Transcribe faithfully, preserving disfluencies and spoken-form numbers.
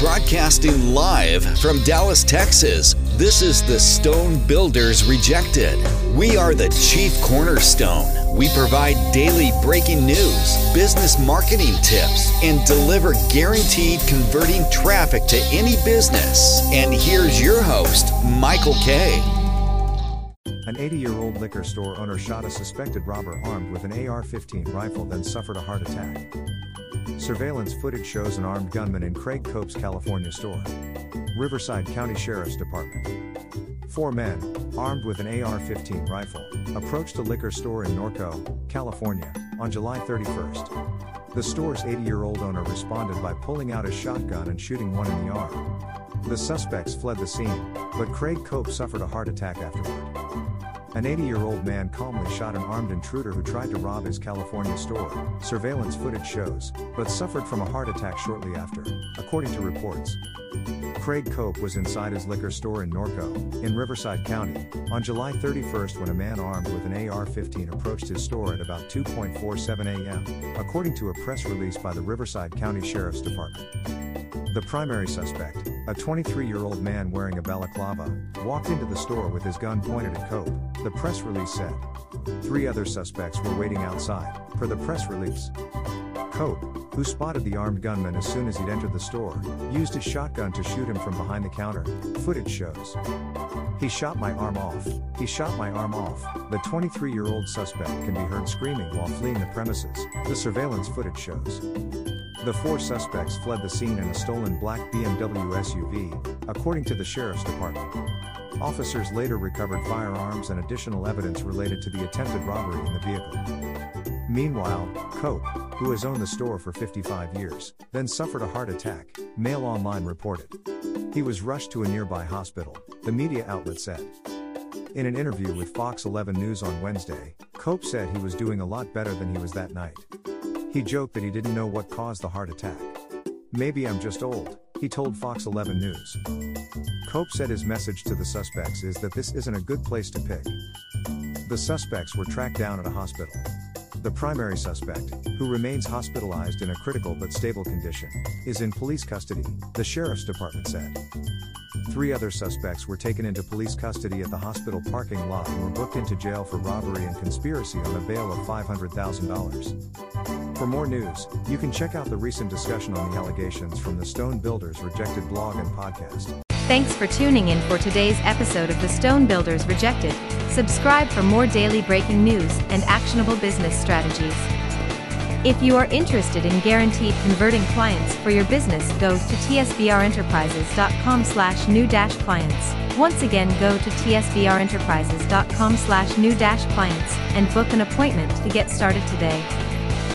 Broadcasting live from Dallas, Texas, this is the Stone Builders Rejected. We are the chief cornerstone. We provide daily breaking news, business marketing tips, and deliver guaranteed converting traffic to any business. And here's your host, Michael K. An eighty-year-old liquor store owner shot a suspected robber armed with an A R fifteen rifle, then suffered a heart attack. Surveillance footage shows an armed gunman in Craig Cope's California store. Riverside County Sheriff's Department. Four men, armed with an A R fifteen rifle, approached a liquor store in Norco, California, on July thirty-first. The store's eighty-year-old owner responded by pulling out his shotgun and shooting one in the arm. The suspects fled the scene, but Craig Cope suffered a heart attack afterward. An eighty-year-old man calmly shot an armed intruder who tried to rob his California store, surveillance footage shows, but suffered from a heart attack shortly after, according to reports. Craig Cope was inside his liquor store in Norco, in Riverside County, on July thirty-first when a man armed with an A R fifteen approached his store at about two forty-seven a m, according to a press release by the Riverside County Sheriff's Department. The primary suspect, a twenty-three-year-old man wearing a balaclava, walked into the store with his gun pointed at Cope, the press release said. Three other suspects were waiting outside, per the press release. Cope, who spotted the armed gunman as soon as he'd entered the store, used his shotgun to shoot him from behind the counter, footage shows. "He shot my arm off, he shot my arm off," the twenty-three-year-old suspect can be heard screaming while fleeing the premises, the surveillance footage shows. The four suspects fled the scene in a stolen black B M W S U V, according to the Sheriff's Department. Officers later recovered firearms and additional evidence related to the attempted robbery in the vehicle. Meanwhile, Cope, who has owned the store for fifty-five years, then suffered a heart attack, Mail Online reported. He was rushed to a nearby hospital, the media outlet said. In an interview with Fox eleven News on Wednesday, Cope said he was doing a lot better than he was that night. He joked that he didn't know what caused the heart attack. "Maybe I'm just old," he told Fox eleven News. Cope said his message to the suspects is that this isn't a good place to pick. The suspects were tracked down at a hospital. The primary suspect, who remains hospitalized in a critical but stable condition, is in police custody, the Sheriff's Department said. Three other suspects were taken into police custody at the hospital parking lot and were booked into jail for robbery and conspiracy on a bail of five hundred thousand dollars. For more news, you can check out the recent discussion on the allegations from the Stone Builders Rejected blog and podcast. Thanks for tuning in for today's episode of the Stone Builders Rejected. Subscribe for more daily breaking news and actionable business strategies. If you are interested in guaranteed converting clients for your business, go to t s b r enterprises dot com slash new dash clients. Once again, go to t s b r enterprises dot com slash new dash clients and book an appointment to get started today.